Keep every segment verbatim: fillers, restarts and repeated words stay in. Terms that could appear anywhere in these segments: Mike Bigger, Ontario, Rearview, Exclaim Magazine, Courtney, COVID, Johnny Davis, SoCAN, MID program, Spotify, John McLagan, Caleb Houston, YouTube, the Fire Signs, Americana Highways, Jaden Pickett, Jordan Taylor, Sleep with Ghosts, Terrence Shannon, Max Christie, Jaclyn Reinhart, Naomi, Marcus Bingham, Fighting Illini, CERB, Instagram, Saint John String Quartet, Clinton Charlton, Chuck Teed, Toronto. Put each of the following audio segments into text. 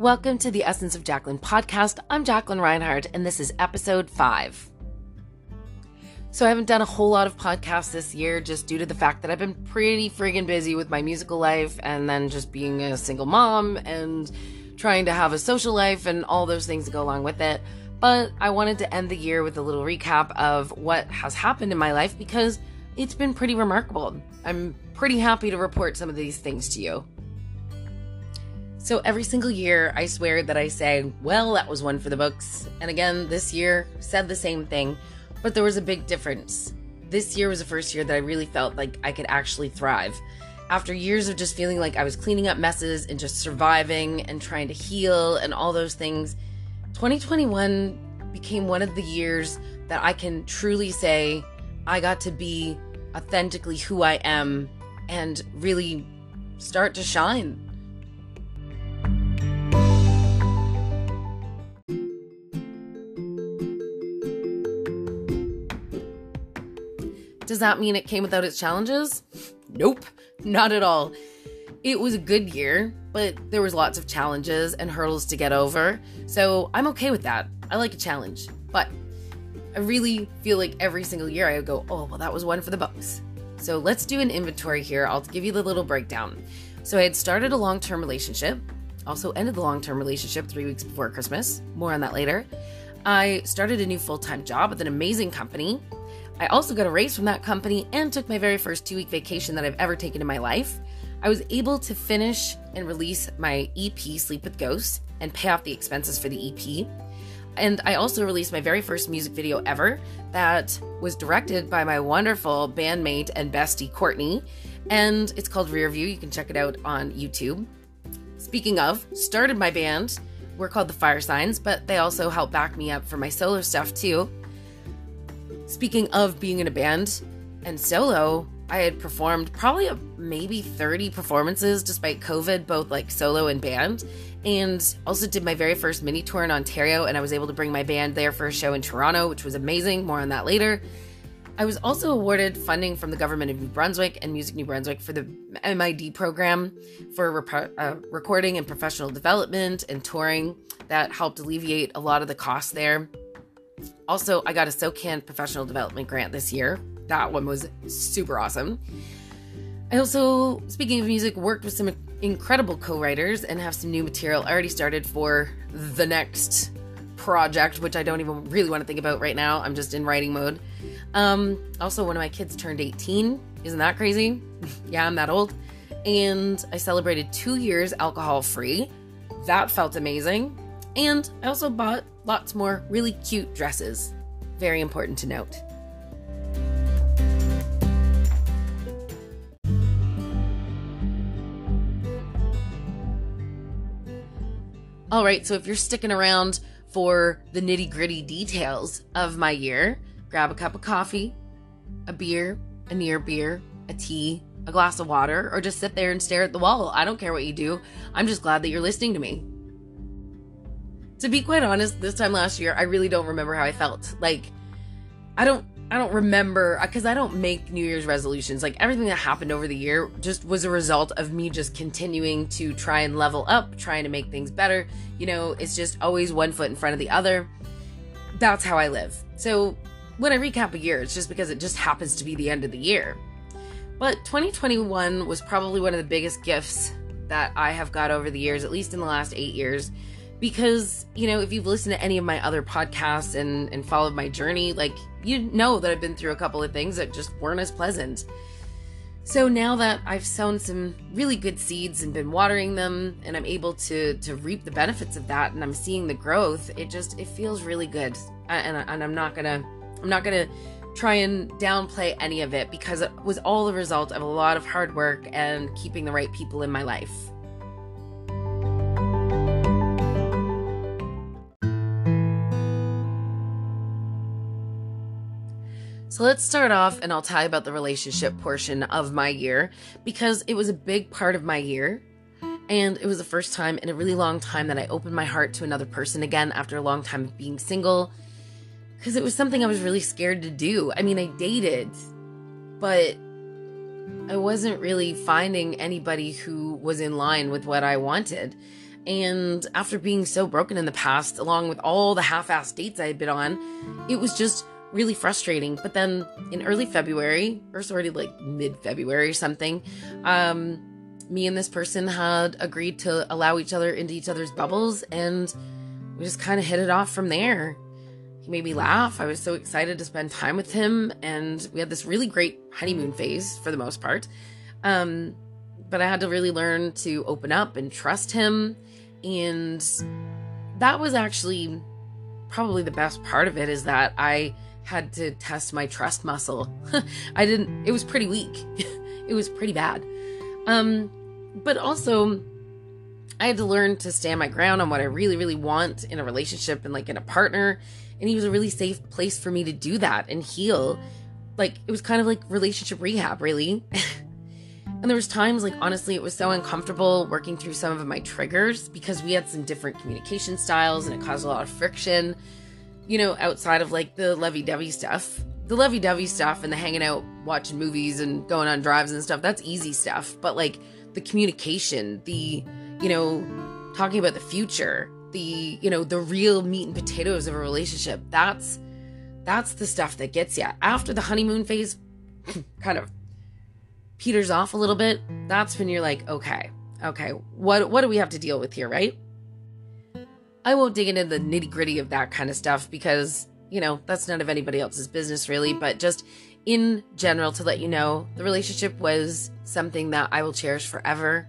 Welcome to the Essence of Jaclyn podcast. I'm Jaclyn Reinhart, and this is episode five. So I haven't done a whole lot of podcasts this year just due to the fact that I've been pretty friggin' busy with my musical life and then just being a single mom and trying to have a social life and all those things that go along with it. But I wanted to end the year with a little recap of what has happened in my life because it's been pretty remarkable. I'm pretty happy to report some of these things to you. So every single year, I swear that I say, well, that was one for the books. And again, this year, said the same thing, but there was a big difference. This year was the first year that I really felt like I could actually thrive. After years of just feeling like I was cleaning up messes and just surviving and trying to heal and all those things, twenty twenty-one became one of the years that I can truly say I got to be authentically who I am and really start to shine. Does that mean it came without its challenges? Nope, not at all. It was a good year, but there was lots of challenges and hurdles to get over. So I'm okay with that. I like a challenge, but I really feel like every single year I go, oh, well, that was one for the books. So let's do an inventory here. I'll give you the little breakdown. So I had started a long-term relationship, also ended the long-term relationship three weeks before Christmas. More on that later. I started a new full-time job with an amazing company. I also got a raise from that company and took my very first two-week vacation that I've ever taken in my life. I was able to finish and release my E P, Sleep with Ghosts, and pay off the expenses for the E P. And I also released my very first music video ever that was directed by my wonderful bandmate and bestie, Courtney. And it's called Rearview. You can check it out on YouTube. Speaking of, started my band. We're called the Fire Signs, but they also help back me up for my solo stuff too. Speaking of being in a band and solo, I had performed probably a, maybe thirty performances despite COVID, both like solo and band, and also did my very first mini tour in Ontario, and I was able to bring my band there for a show in Toronto, which was amazing. More on that later. I was also awarded funding from the government of New Brunswick and Music New Brunswick for the M I D program for rep- uh, recording and professional development and touring that helped alleviate a lot of the costs there. Also, I got a SoCAN professional development grant this year. That one was super awesome. I also, speaking of music, worked with some incredible co-writers and have some new material already started for the next project, which I don't even really want to think about right now. I'm just in writing mode. Um, also, one of my kids turned eighteen. Isn't that crazy? Yeah, I'm that old. And I celebrated two years alcohol-free. That felt amazing. And I also bought lots more really cute dresses. Very important to note. All right, so if you're sticking around for the nitty-gritty details of my year, grab a cup of coffee, a beer, a near beer, a tea, a glass of water, or just sit there and stare at the wall. I don't care what you do. I'm just glad that you're listening to me. To be quite honest, this time last year, I really don't remember how I felt. Like, I don't, I don't remember, because I don't make New Year's resolutions. Like, everything that happened over the year just was a result of me just continuing to try and level up, trying to make things better. You know, it's just always one foot in front of the other. That's how I live. So when I recap a year, it's just because it just happens to be the end of the year. But twenty twenty-one was probably one of the biggest gifts that I have got over the years, at least in the last eight years. Because, you know, if you've listened to any of my other podcasts and, and followed my journey, like, you know that I've been through a couple of things that just weren't as pleasant. So now that I've sown some really good seeds and been watering them, and I'm able to to reap the benefits of that, and I'm seeing the growth, it just, it feels really good. And, and I'm not gonna, I'm not gonna try and downplay any of it, because it was all the result of a lot of hard work and keeping the right people in my life. So let's start off, and I'll tell you about the relationship portion of my year, because it was a big part of my year, and it was the first time in a really long time that I opened my heart to another person again after a long time of being single, because it was something I was really scared to do. I mean, I dated, but I wasn't really finding anybody who was in line with what I wanted. And after being so broken in the past, along with all the half-assed dates I had been on, it was just really frustrating. But then in early February, or sort of like mid-February or something, um, me and this person had agreed to allow each other into each other's bubbles, and we just kind of hit it off from there. He made me laugh. I was so excited to spend time with him, and we had this really great honeymoon phase for the most part. Um, but I had to really learn to open up and trust him, and that was actually probably the best part of it, is that I had to test my trust muscle. I didn't, it was pretty weak. It was pretty bad. Um, but also I had to learn to stand my ground on what I really, really want in a relationship and like in a partner. And he was a really safe place for me to do that and heal. Like, it was kind of like relationship rehab, really. And there was times, like, honestly, it was so uncomfortable working through some of my triggers because we had some different communication styles and it caused a lot of friction, you know, outside of like the lovey-dovey stuff. The lovey-dovey stuff and the hanging out, watching movies and going on drives and stuff, that's easy stuff. But like the communication, the, you know, talking about the future, the, you know, the real meat and potatoes of a relationship, that's, that's the stuff that gets you. After the honeymoon phase kind of peters off a little bit, that's when you're like, okay, okay, what, what do we have to deal with here, right? I won't dig into the nitty-gritty of that kind of stuff because, you know, that's none of anybody else's business really, but just in general to let you know, the relationship was something that I will cherish forever.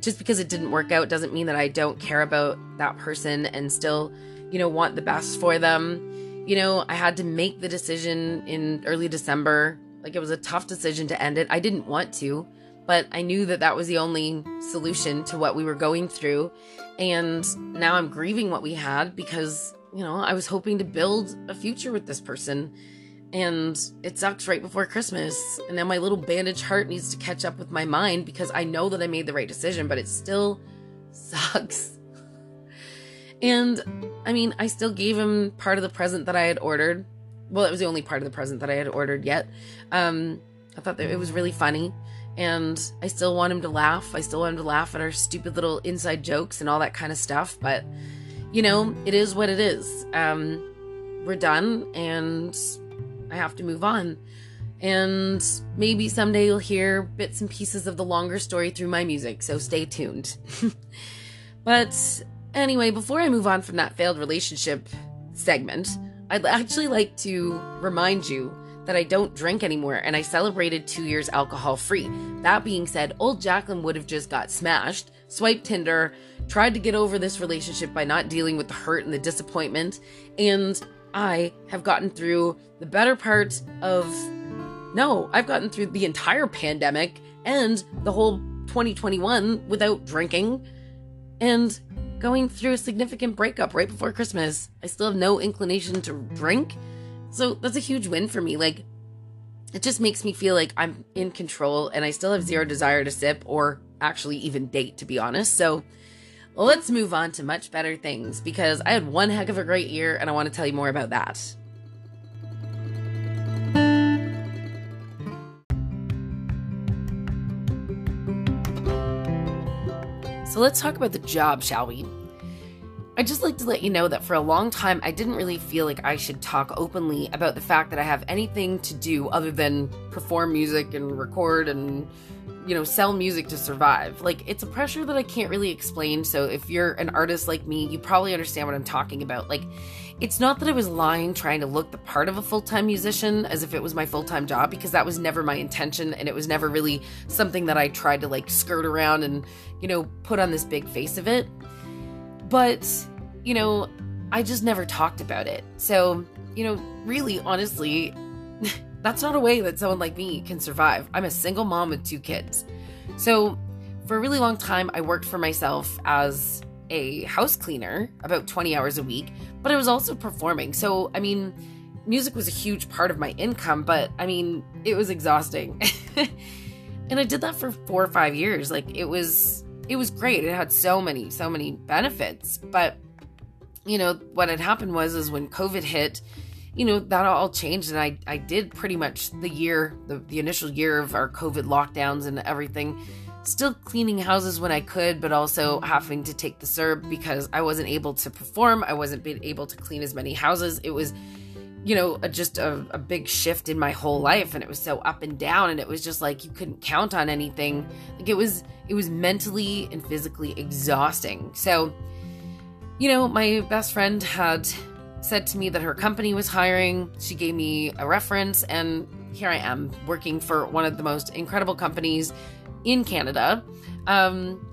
Just because it didn't work out doesn't mean that I don't care about that person and still, you know, want the best for them. You know, I had to make the decision in early December. Like, it was a tough decision to end it. I didn't want to, but I knew that that was the only solution to what we were going through. And now I'm grieving what we had because, you know, I was hoping to build a future with this person, and it sucks right before Christmas. And now my little bandaged heart needs to catch up with my mind because I know that I made the right decision, but it still sucks. And I mean, I still gave him part of the present that I had ordered. Well, it was the only part of the present that I had ordered yet. Um, I thought that it was really funny, and I still want him to laugh. I still want him to laugh at our stupid little inside jokes and all that kind of stuff, but you know, it is what it is. Um, we're done, and I have to move on. And maybe someday you'll hear bits and pieces of the longer story through my music, so stay tuned. But anyway, before I move on from that failed relationship segment, I'd actually like to remind you that I don't drink anymore, and I celebrated two years alcohol-free. That being said, old Jaclyn would have just got smashed, swiped Tinder, tried to get over this relationship by not dealing with the hurt and the disappointment, and I have gotten through the better part of, no, I've gotten through the entire pandemic and the whole twenty twenty-one without drinking, and going through a significant breakup right before Christmas. I still have no inclination to drink, so that's a huge win for me. Like, it just makes me feel like I'm in control, and I still have zero desire to sip or actually even date, to be honest. So let's move on to much better things, because I had one heck of a great year and I want to tell you more about that. So let's talk about the job, shall we? I'd just like to let you know that for a long time, I didn't really feel like I should talk openly about the fact that I have anything to do other than perform music and record and, you know, sell music to survive. Like, it's a pressure that I can't really explain, so if you're an artist like me, you probably understand what I'm talking about. Like, it's not that I was lying trying to look the part of a full-time musician as if it was my full-time job, because that was never my intention, and it was never really something that I tried to, like, skirt around and, you know, put on this big face of it. But, you know, I just never talked about it. So, you know, really, honestly, that's not a way that someone like me can survive. I'm a single mom with two kids. So for a really long time, I worked for myself as a house cleaner about twenty hours a week, but I was also performing. So, I mean, music was a huge part of my income, but I mean, it was exhausting. And I did that for four or five years. Like, it was, it was great. It had so many, so many benefits. But, you know, what had happened was, is when COVID hit, you know, that all changed, and I, I did pretty much the year, the, the initial year of our COVID lockdowns and everything, still cleaning houses when I could, but also having to take the C E R B because I wasn't able to perform. I wasn't being able to clean as many houses. It was, you know, a, just a, a big shift in my whole life, and it was so up and down, and it was just like you couldn't count on anything. Like it was, it was mentally and physically exhausting. So, you know, my best friend had said to me that her company was hiring. She gave me a reference, and here I am working for one of the most incredible companies in Canada. Um,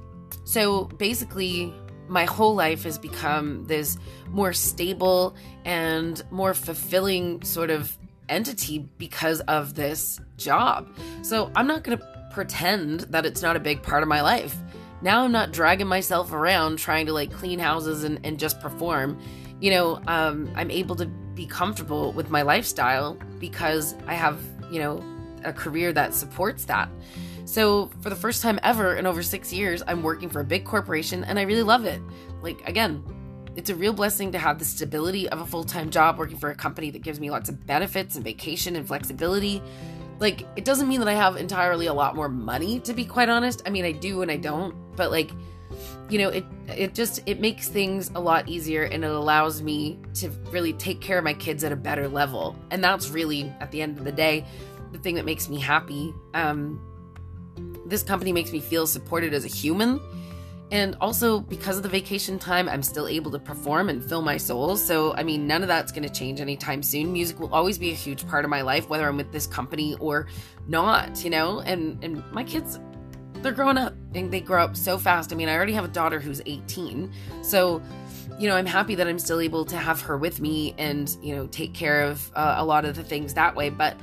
so basically, my whole life has become this more stable and more fulfilling sort of entity because of this job. So I'm not going to pretend that it's not a big part of my life. Now I'm not dragging myself around trying to like clean houses and, and just perform. You know, um, I'm able to be comfortable with my lifestyle because I have, you know, a career that supports that. So for the first time ever in over six years, I'm working for a big corporation and I really love it. Like, again, it's a real blessing to have the stability of a full-time job working for a company that gives me lots of benefits and vacation and flexibility. Like, it doesn't mean that I have entirely a lot more money, to be quite honest. I mean, I do and I don't, but like, you know, it it just, it makes things a lot easier, and it allows me to really take care of my kids at a better level. And that's really, at the end of the day, the thing that makes me happy. Um, this company makes me feel supported as a human. And also, because of the vacation time, I'm still able to perform and fill my soul. So, I mean, none of that's going to change anytime soon. Music will always be a huge part of my life, whether I'm with this company or not, you know? And, and my kids, they're growing up, and they grow up so fast. I mean, I already have a daughter who's eighteen. So, you know, I'm happy that I'm still able to have her with me and, you know, take care of uh, a lot of the things that way. But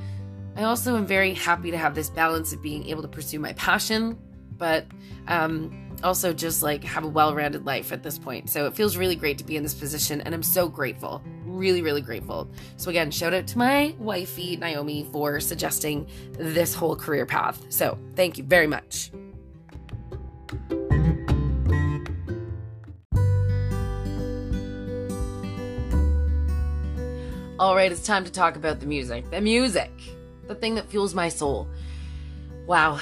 I also am very happy to have this balance of being able to pursue my passion, but um, also just like have a well-rounded life at this point. So it feels really great to be in this position, and I'm so grateful, really, really grateful. So again, shout out to my wifey, Naomi, for suggesting this whole career path. So thank you very much. All right, it's time to talk about the music. The music, the thing that fuels my soul. Wow,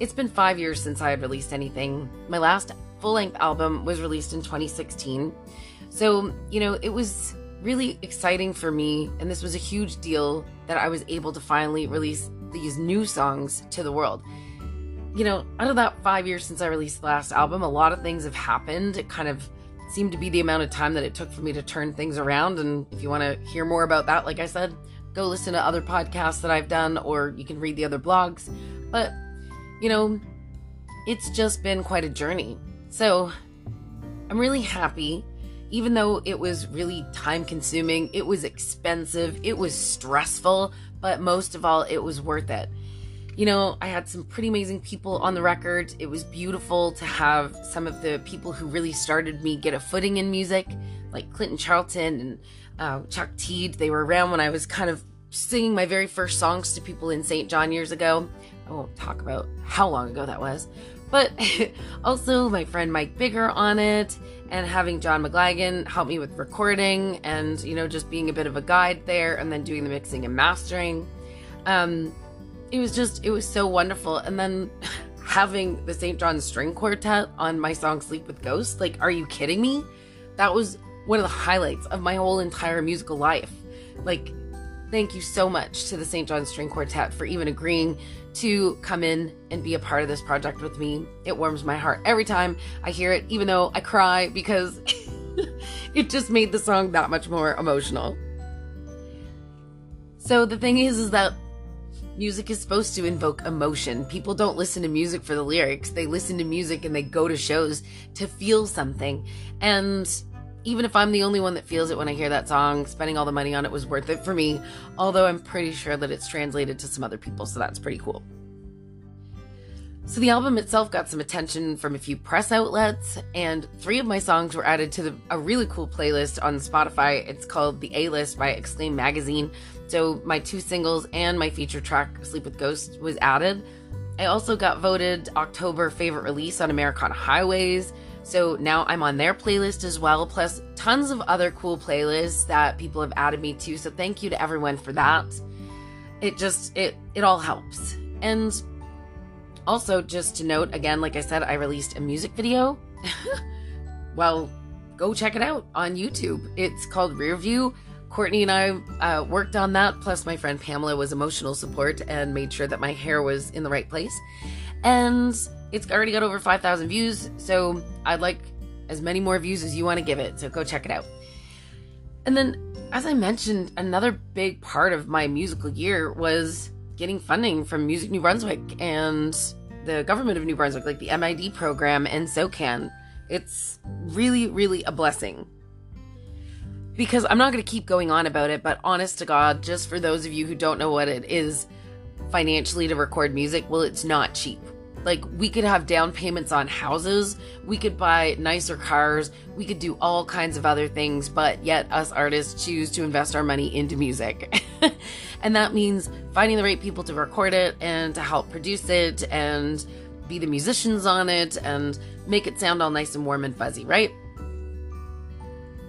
it's been five years since I had released anything. My last full-length album was released in twenty sixteen. So, you know, it was really exciting for me, and this was a huge deal that I was able to finally release these new songs to the world. You know, out of that five years since I released the last album, a lot of things have happened. It kind of seemed to be the amount of time that it took for me to turn things around. And if you want to hear more about that, like I said, go listen to other podcasts that I've done, or you can read the other blogs. But, you know, it's just been quite a journey. So I'm really happy, even though it was really time consuming, it was expensive, it was stressful, but most of all, it was worth it. You know, I had some pretty amazing people on the record. It was beautiful to have some of the people who really started me get a footing in music, like Clinton Charlton and uh, Chuck Teed. They were around when I was kind of singing my very first songs to people in Saint John years ago. I won't talk about how long ago that was. But also my friend Mike Bigger on it, and having John McLagan help me with recording and, you know, just being a bit of a guide there, and then doing the mixing and mastering. Um... It was just, it was so wonderful. And then having the Saint John String Quartet on my song Sleep with Ghosts, like, are you kidding me? That was one of the highlights of my whole entire musical life. Like, thank you so much to the Saint John String Quartet for even agreeing to come in and be a part of this project with me. It warms my heart every time I hear it, even though I cry, because it just made the song that much more emotional. So the thing is, is that music is supposed to invoke emotion. People don't listen to music for the lyrics. They listen to music and they go to shows to feel something. And even if I'm the only one that feels it when I hear that song, spending all the money on it was worth it for me. Although I'm pretty sure that it's translated to some other people, so that's pretty cool. So the album itself got some attention from a few press outlets, and three of my songs were added to the, a really cool playlist on Spotify. It's called The A-List by Exclaim Magazine. So my two singles and my feature track, Sleep With Ghosts, was added. I also got voted October favorite release on Americana Highways. So now I'm on their playlist as well, plus tons of other cool playlists that people have added me to. So thank you to everyone for that. It just, it, it all helps. And Also, just to note, again, like I said, I released a music video. Well, go check it out on YouTube. It's called Rearview. Courtney and I uh, worked on that, plus my friend Pamela was emotional support and made sure that my hair was in the right place. And it's already got over five thousand views, so I'd like as many more views as you want to give it, so go check it out. And then, as I mentioned, another big part of my musical year was getting funding from Music New Brunswick and the government of New Brunswick, like the M I D program and SoCAN. It's really, really a blessing. Because I'm not going to keep going on about it, but honest to God, just for those of you who don't know what it is financially to record music, well, it's not cheap. Like, we could have down payments on houses, we could buy nicer cars, we could do all kinds of other things, but yet us artists choose to invest our money into music. And that means finding the right people to record it and to help produce it and be the musicians on it and make it sound all nice and warm and fuzzy, right?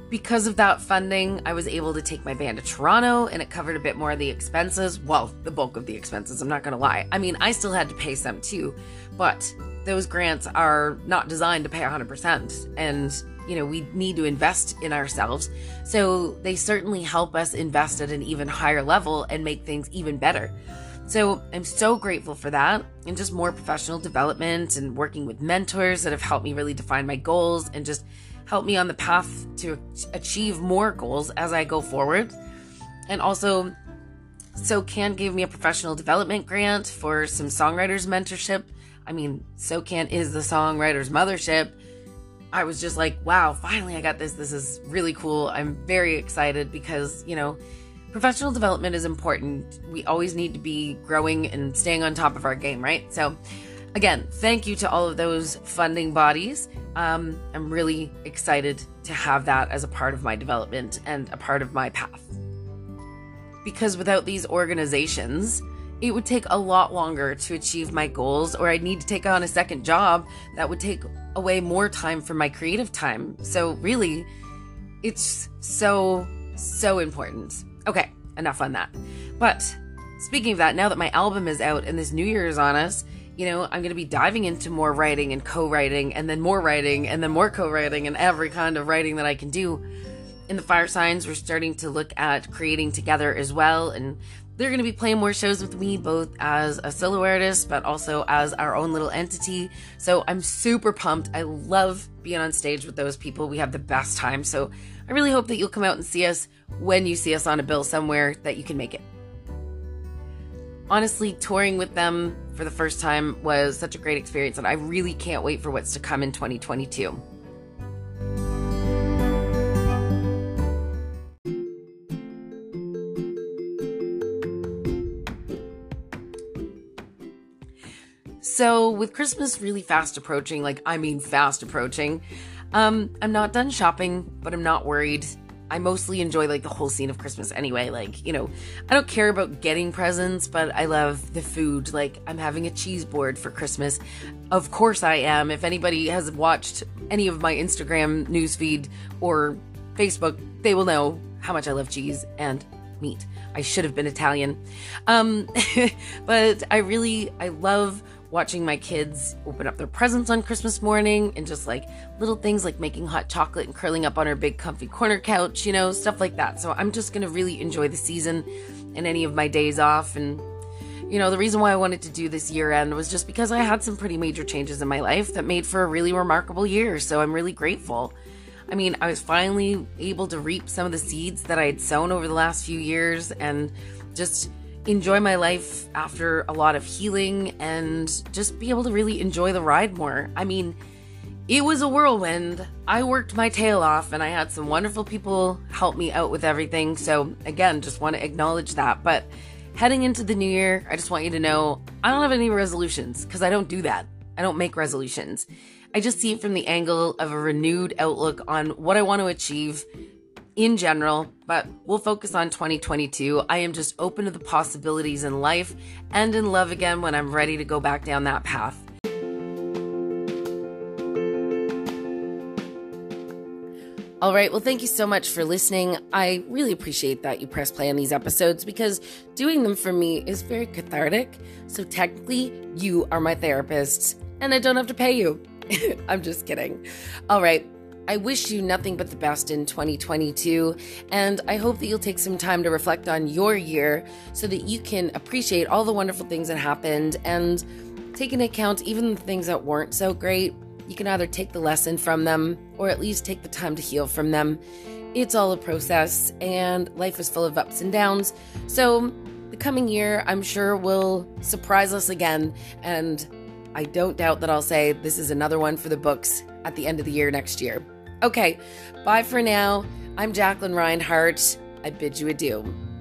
Because of that funding, I was able to take my band to Toronto, and it covered a bit more of the expenses. Well, the bulk of the expenses, I'm not going to lie. I mean, I still had to pay some too, but those grants are not designed to pay one hundred percent. And, you know, we need to invest in ourselves. So they certainly help us invest at an even higher level and make things even better. So I'm so grateful for that, and just more professional development and working with mentors that have helped me really define my goals and just help me on the path to achieve more goals as I go forward. And also, SoCAN gave me a professional development grant for some songwriters mentorship. I mean, SoCAN is the songwriters mothership. I was just like, wow, finally I got this. This is really cool. I'm very excited because, you know, professional development is important. We always need to be growing and staying on top of our game, right? So again, thank you to all of those funding bodies. Um, I'm really excited to have that as a part of my development and a part of my path. Because without these organizations, it would take a lot longer to achieve my goals, or I'd need to take on a second job that would take away more time from my creative time. So really, it's so, so important. Okay, enough on that. But speaking of that, now that my album is out and this new year is on us, you know, I'm going to be diving into more writing and co-writing and then more writing and then more co-writing and every kind of writing that I can do. In the Fire Signs, we're starting to look at creating together as well. And they're going to be playing more shows with me, both as a solo artist, but also as our own little entity. So I'm super pumped. I love being on stage with those people. We have the best time. So I really hope that you'll come out and see us when you see us on a bill somewhere that you can make it. Honestly, touring with them for the first time was such a great experience, and I really can't wait for what's to come in twenty twenty-two. So with Christmas really fast approaching, like I mean fast approaching, um, I'm not done shopping, but I'm not worried. I mostly enjoy like the whole scene of Christmas anyway. Like, you know, I don't care about getting presents, but I love the food. Like, I'm having a cheese board for Christmas. Of course I am. If anybody has watched any of my Instagram newsfeed or Facebook, they will know how much I love cheese and meat. I should have been Italian. Um, but I really, I love watching my kids open up their presents on Christmas morning, and just like little things like making hot chocolate and curling up on her big comfy corner couch, you know, stuff like that. So I'm just going to really enjoy the season and any of my days off. And, you know, the reason why I wanted to do this year end was just because I had some pretty major changes in my life that made for a really remarkable year. So I'm really grateful. I mean, I was finally able to reap some of the seeds that I had sown over the last few years and just enjoy my life after a lot of healing and just be able to really enjoy the ride more. I mean, it was a whirlwind. I worked my tail off and I had some wonderful people help me out with everything. So again, just want to acknowledge that. But heading into the new year, I just want you to know I don't have any resolutions, because I don't do that. I don't make resolutions. I just see it from the angle of a renewed outlook on what I want to achieve in general, but we'll focus on twenty twenty-two. I am just open to the possibilities in life and in love again when I'm ready to go back down that path. All right, well, thank you so much for listening. I really appreciate that you press play on these episodes because doing them for me is very cathartic. So technically, you are my therapists and I don't have to pay you. I'm just kidding. All right, I wish you nothing but the best in twenty twenty-two, and I hope that you'll take some time to reflect on your year so that you can appreciate all the wonderful things that happened and take into account even the things that weren't so great. You can either take the lesson from them or at least take the time to heal from them. It's all a process and life is full of ups and downs. So the coming year, I'm sure, will surprise us again. And I don't doubt that I'll say this is another one for the books at the end of the year next year. Okay, bye for now. I'm Jaclyn Reinhart. I bid you adieu.